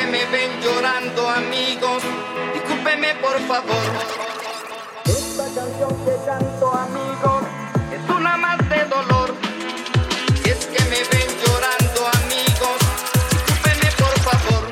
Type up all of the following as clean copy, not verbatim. que me ven llorando, amigos, discúlpeme por favor. Esta canción que canto, amigos, es una más de dolor. Si es que me ven llorando, amigos, discúlpeme por favor.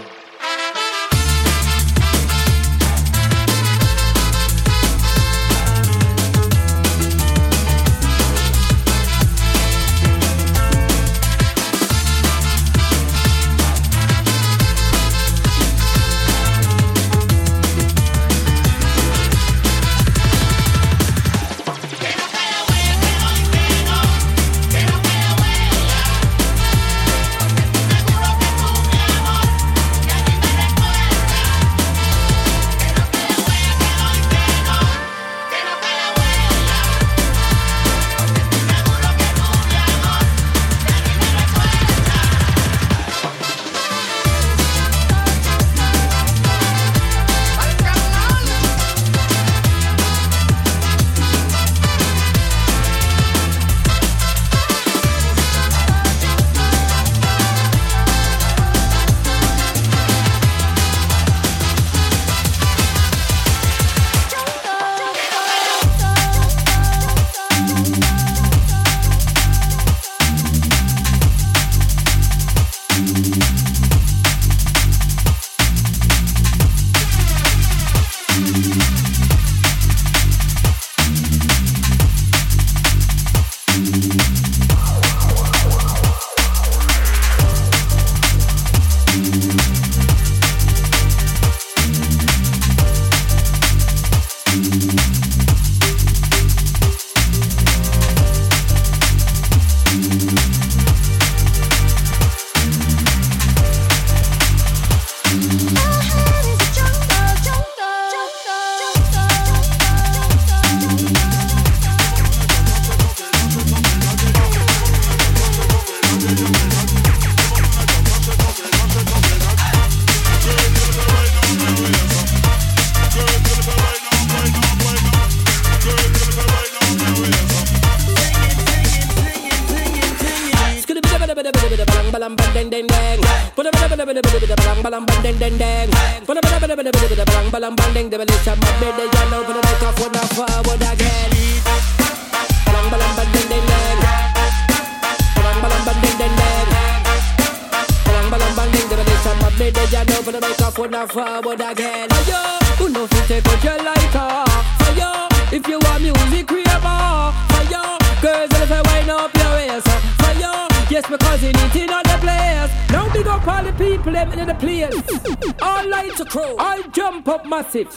Massive.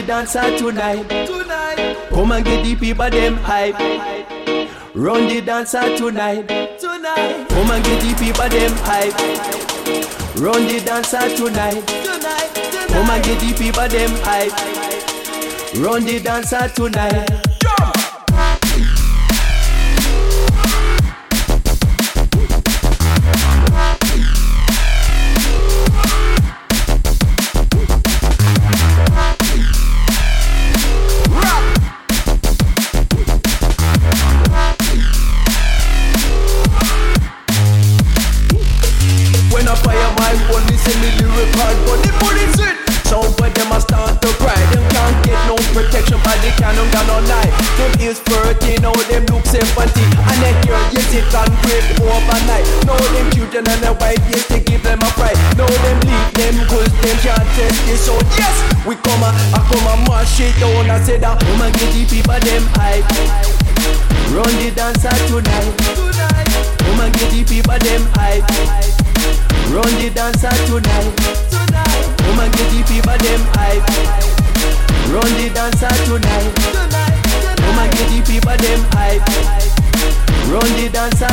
the dancer tonight. Come and get the people them hype. Run the dancer tonight. Come and get the people them hype. Run the dancer tonight. Come and get the people them hype. Run the dancer tonight.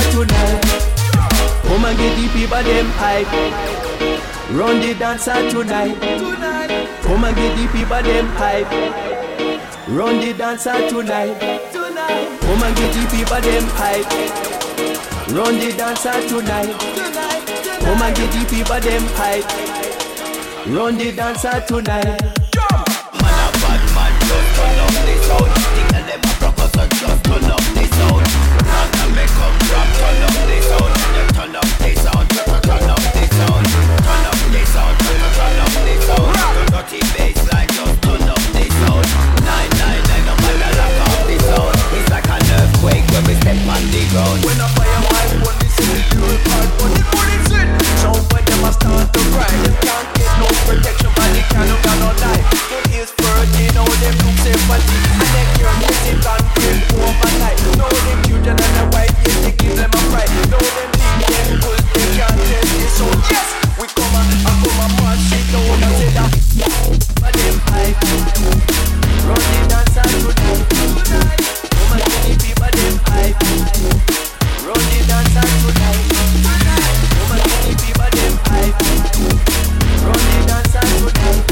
Run the dancer tonight. Come and get the people them hype. Run the dancer tonight. Come and get the people them hype. Run the dancer tonight. Come and get the people them hype. Run the dancer tonight. Man a bad man, just turn up the sound. The girl them a proposal, just turn up the sound. Man a make up rap, turn up the sound. Just turn up the sound, turn up the sound. Turn up the sound, turn up the sound. Turn up the baseline, just turn up the sound. 999, no man a lock off the sound. It's like an earthquake when we step on the ground. When a fire white, when we see the dual part, when the police in, so when them a start to cry, them can't get no protection by the cannon gun or knife. Them ears virgin, all them look sympathy, and they hear music and grill overnight. Know them children and the white, yes, they give them a fright. Know them leave them cause they can't tell you so. Yes, we come and I come and march it down and say that. But them hype, run the dancer tonight. Come and give the people them hype. Run the dancer tonight. Come and give the people them hype. Run the dancer tonight.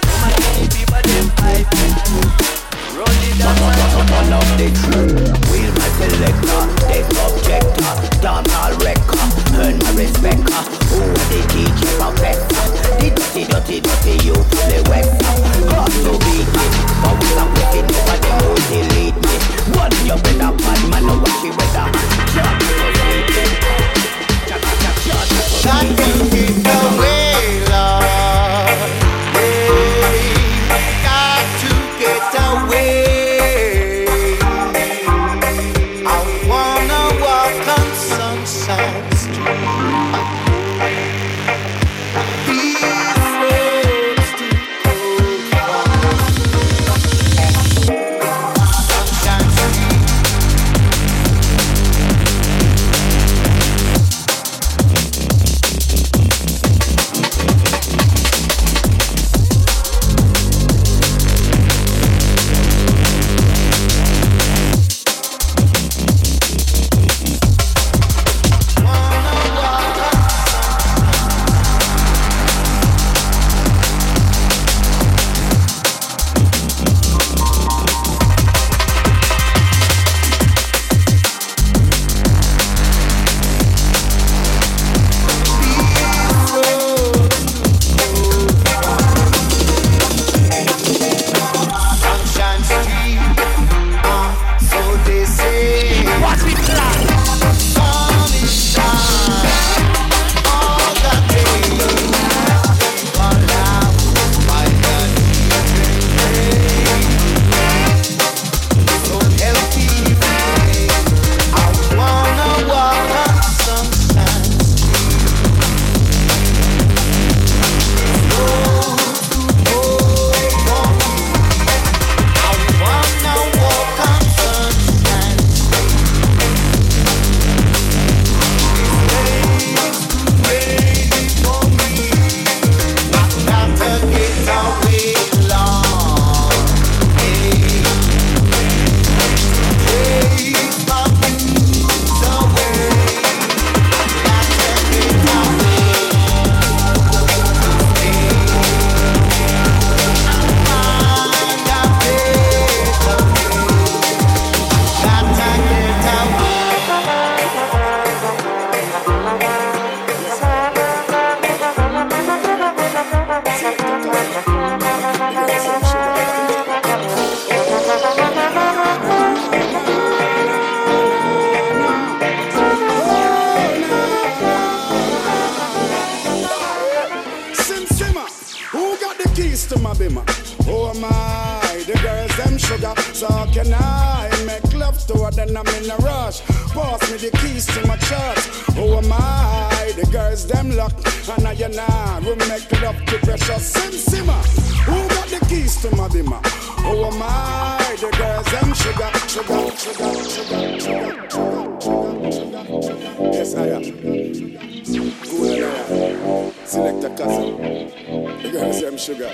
Come and give the people them hype. Run the dancer tonight. Of the truth, we'll my selector, the objector, damn all wrecker, earn my respect. Who the teacher professor? The dirty you play west. Got to beat me, but we stop looking over them who delete me. One your better bad man, no what she better. Can't you keep the way, love? Hey, got to get away. These roads to go sugar. So how can I make love to her? Then I'm in a rush. Pass me the keys to my church. Who am I? The girls them locked. And I and I will make love to precious Sim Simmer. Who got the keys to my dimmer? Who am I? The girls them sugar, sugar, sugar, sugar, sugar, sugar, sugar, sugar. Yes, I am. Select a cousin. You gotta say I'm sugar.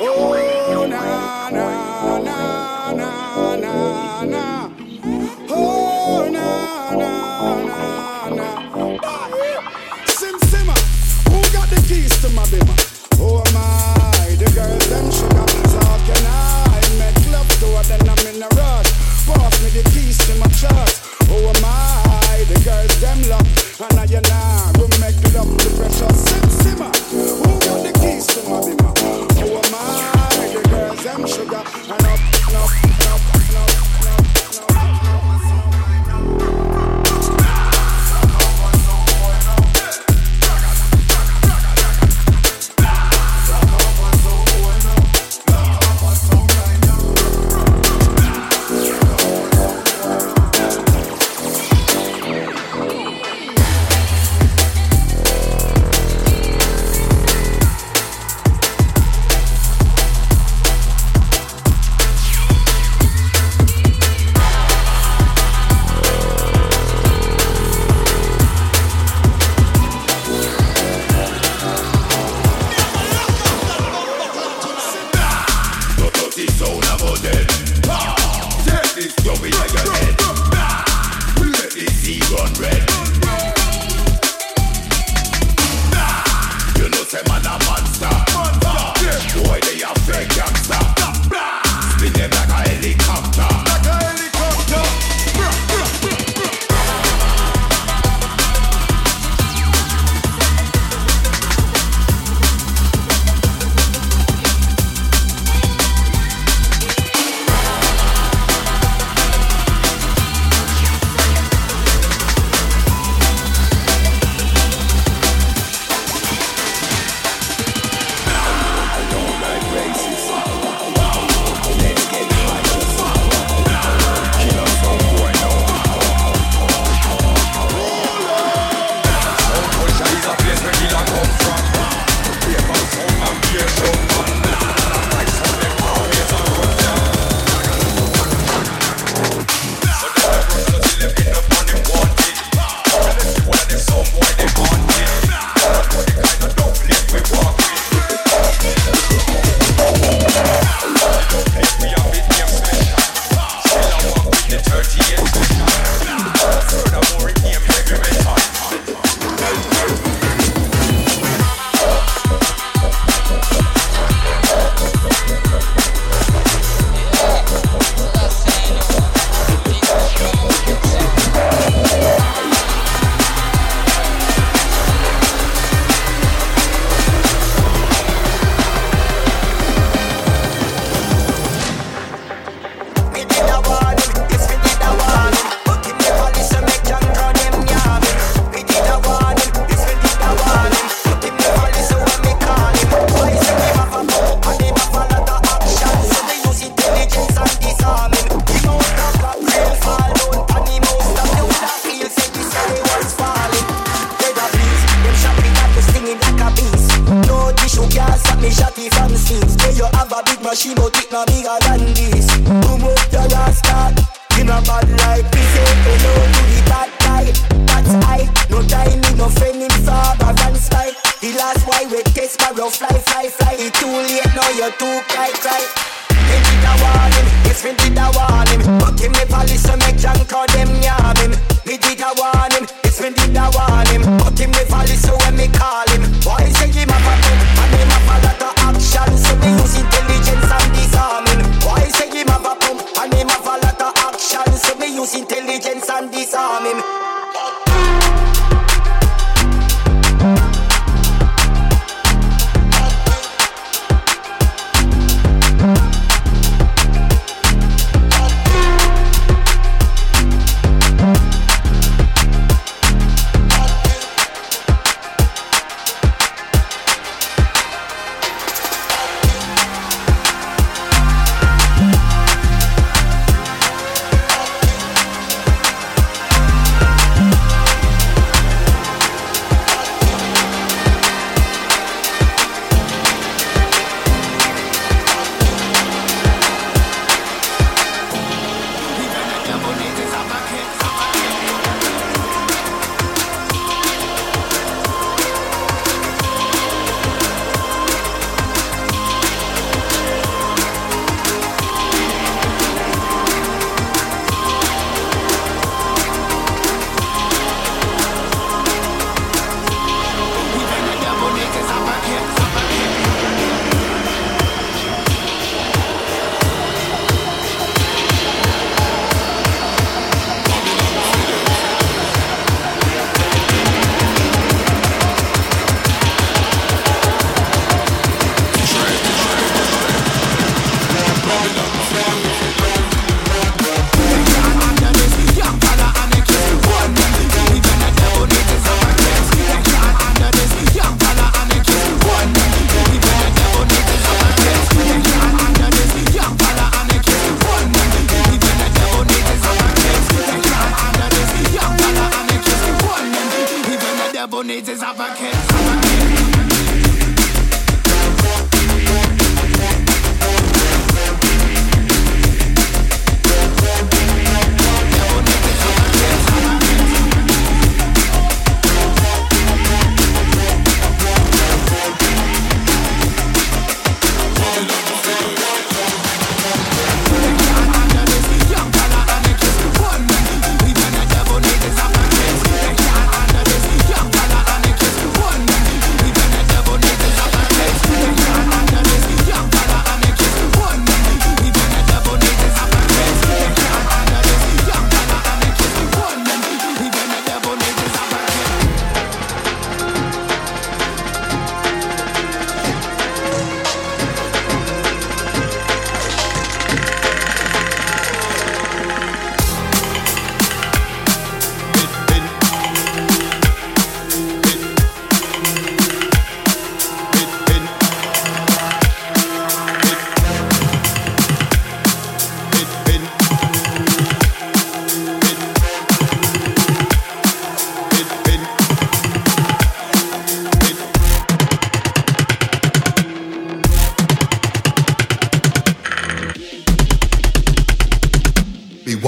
Oh na na na na na na. Oh na na na na. Sim Simmer, who got the keys to my bimmer? Who am I? The girls them sugar. So how can I make love to her? Then I'm in a rush. Pass me the keys to my chest. Who am I? The girls them love. And I and I will make it up to precious Sim Simmer. Who got the keys to my bimmer? Who am I? The girls them sugar. And up, and up, and up, and up, and up, and up, and up, and up. needs is advocates.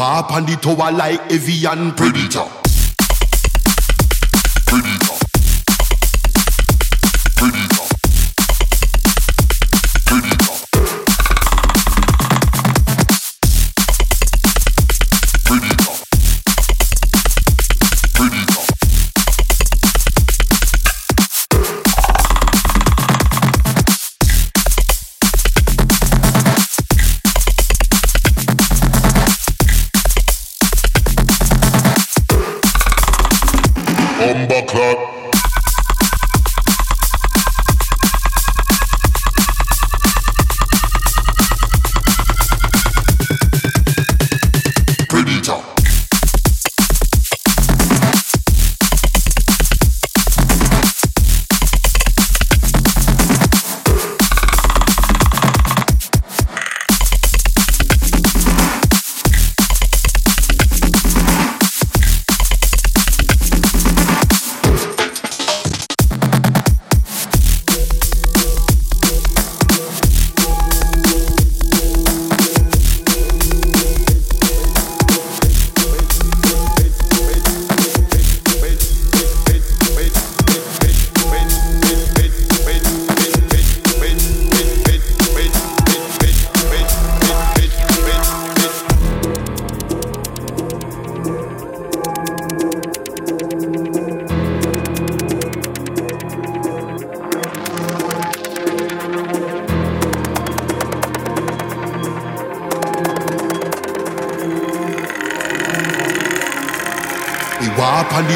Upon the tower like avian predator.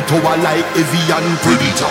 Tower like avian predator.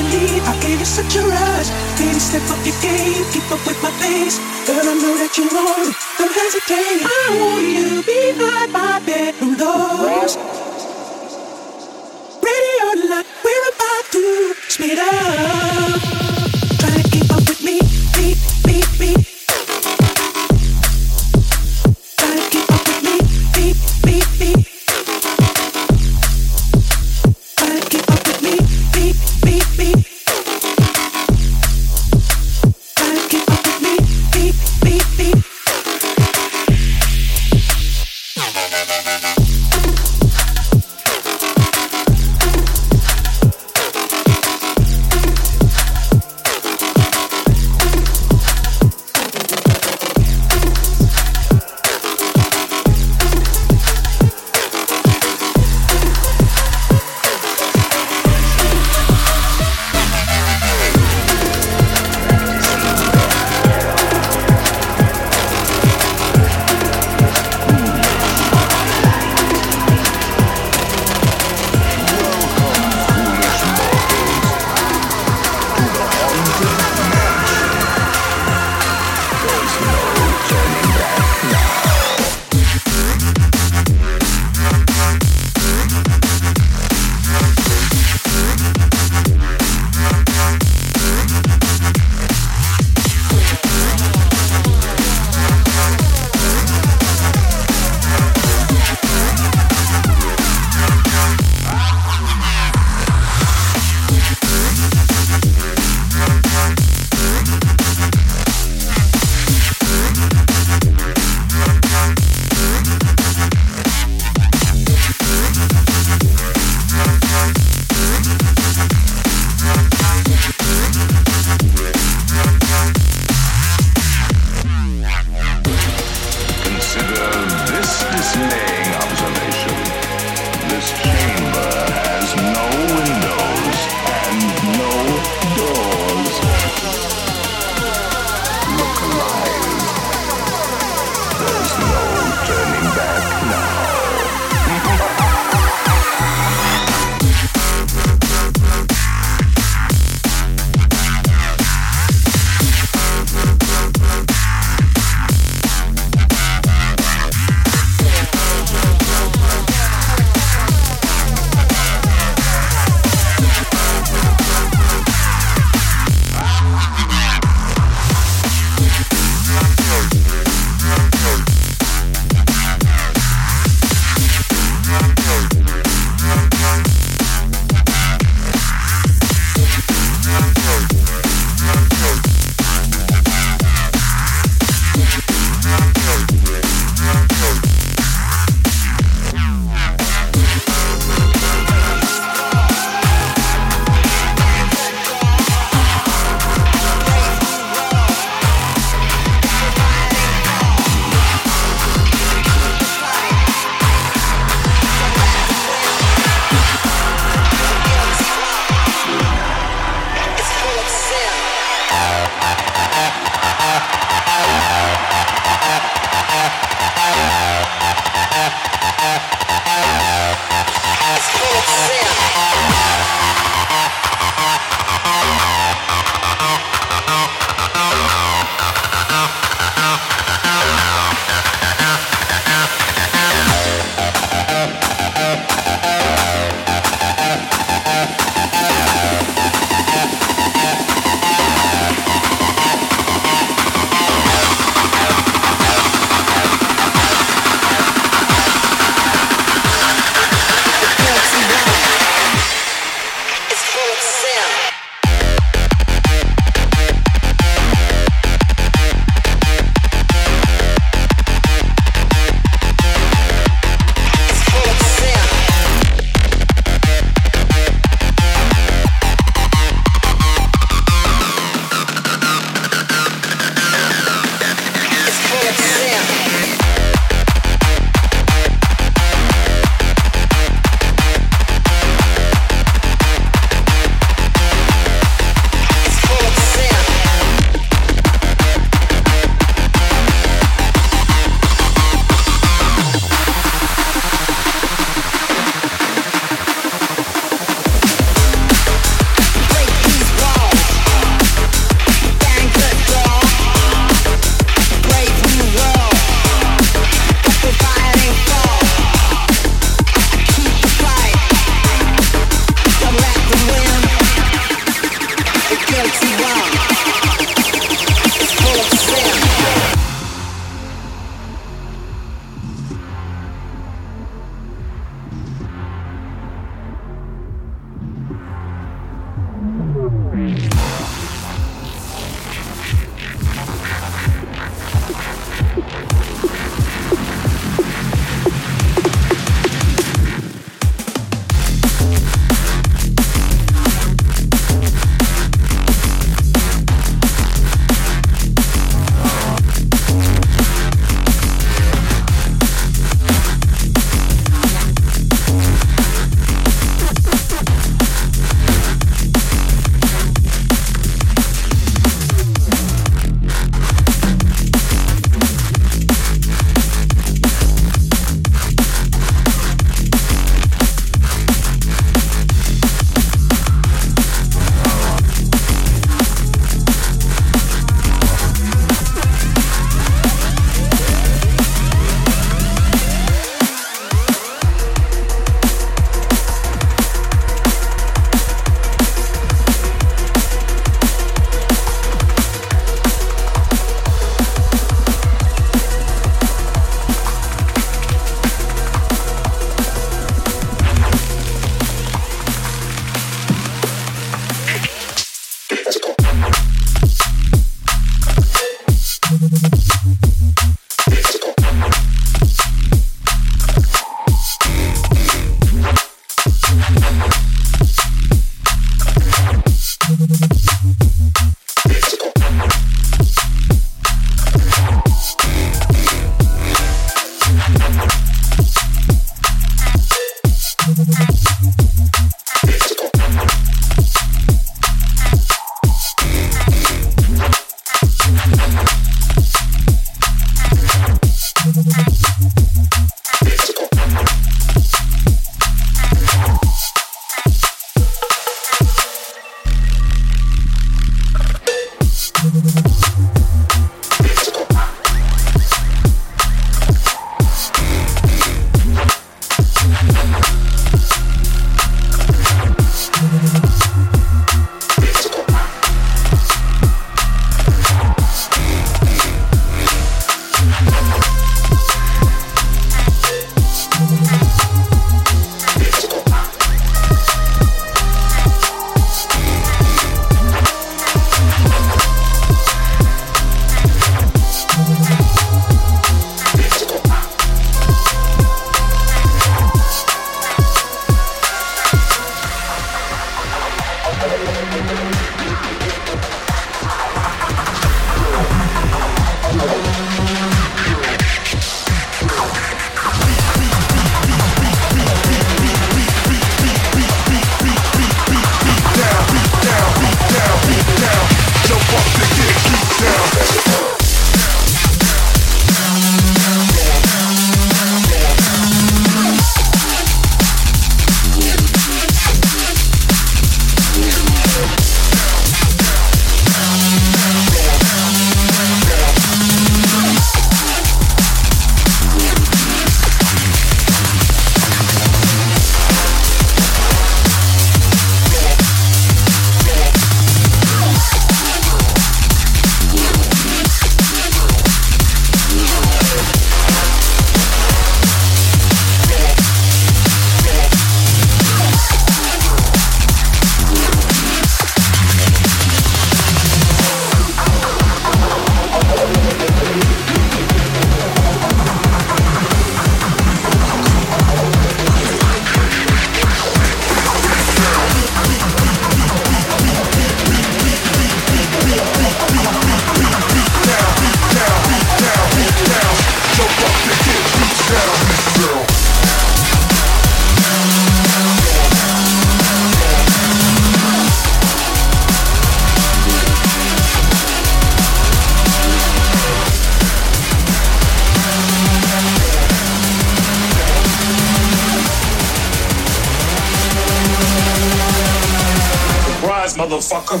ass motherfucker.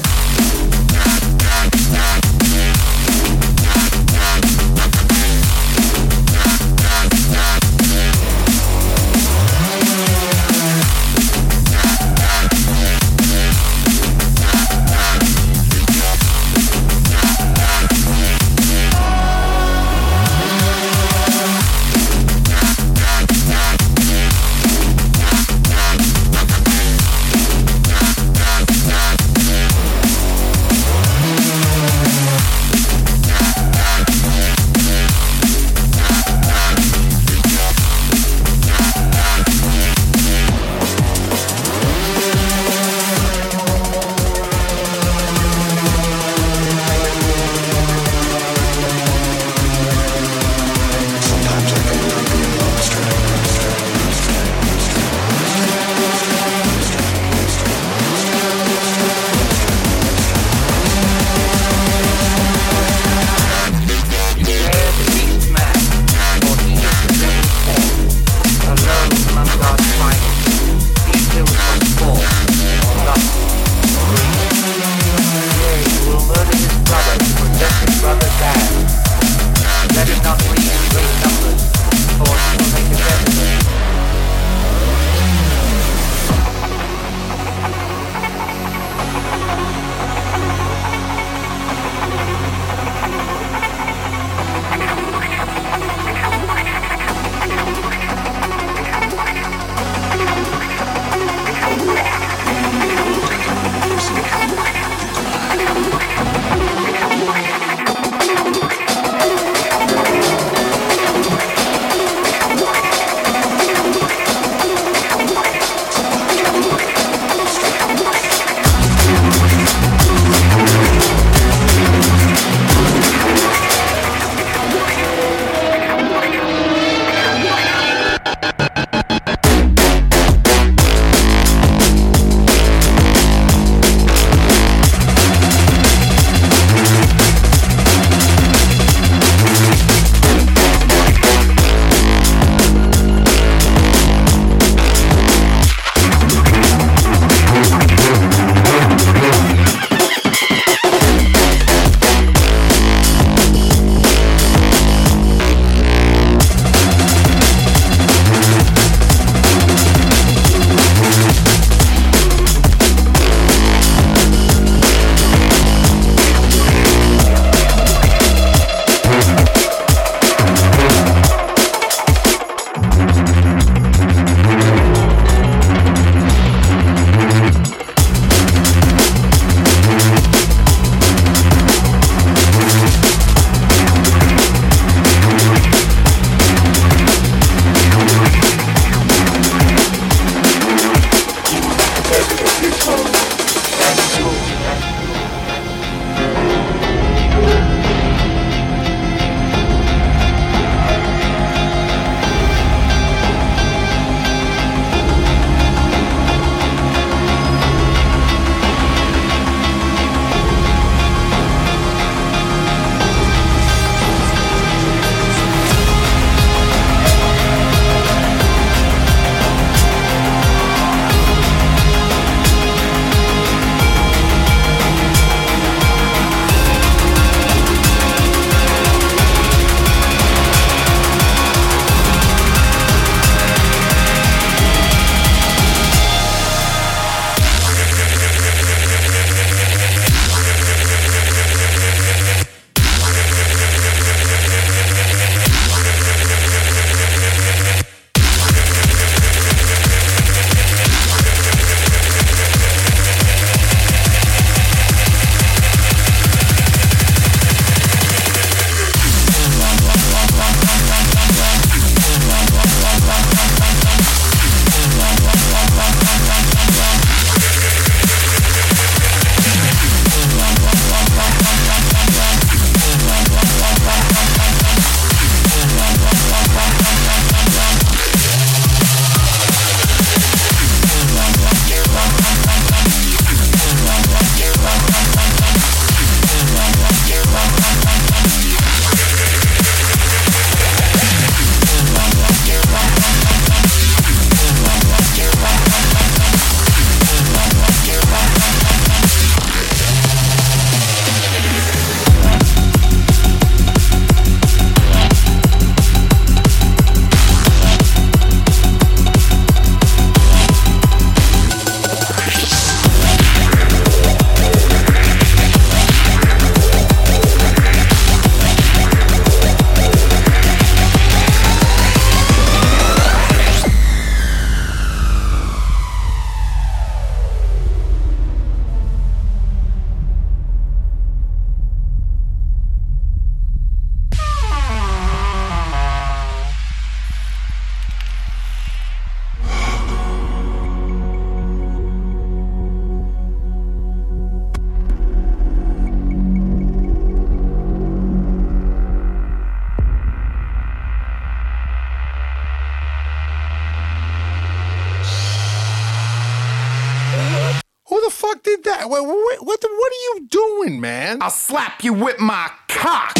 did that? What are you doing, man? I'll slap you with my cock.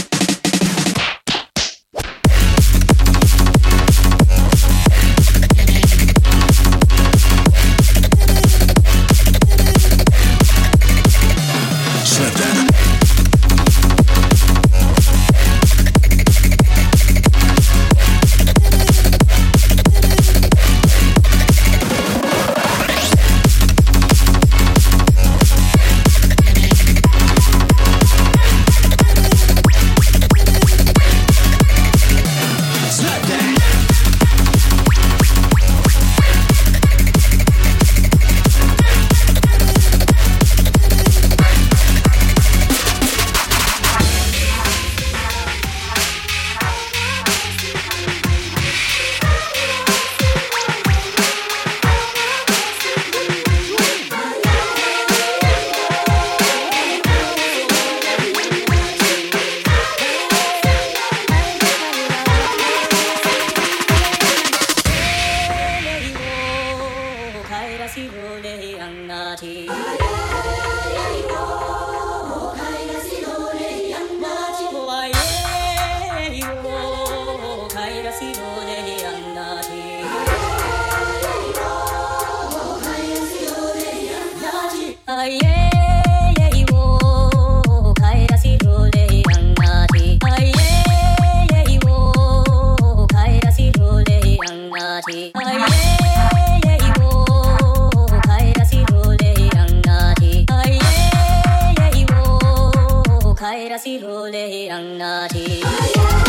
Kairasi role ang nati.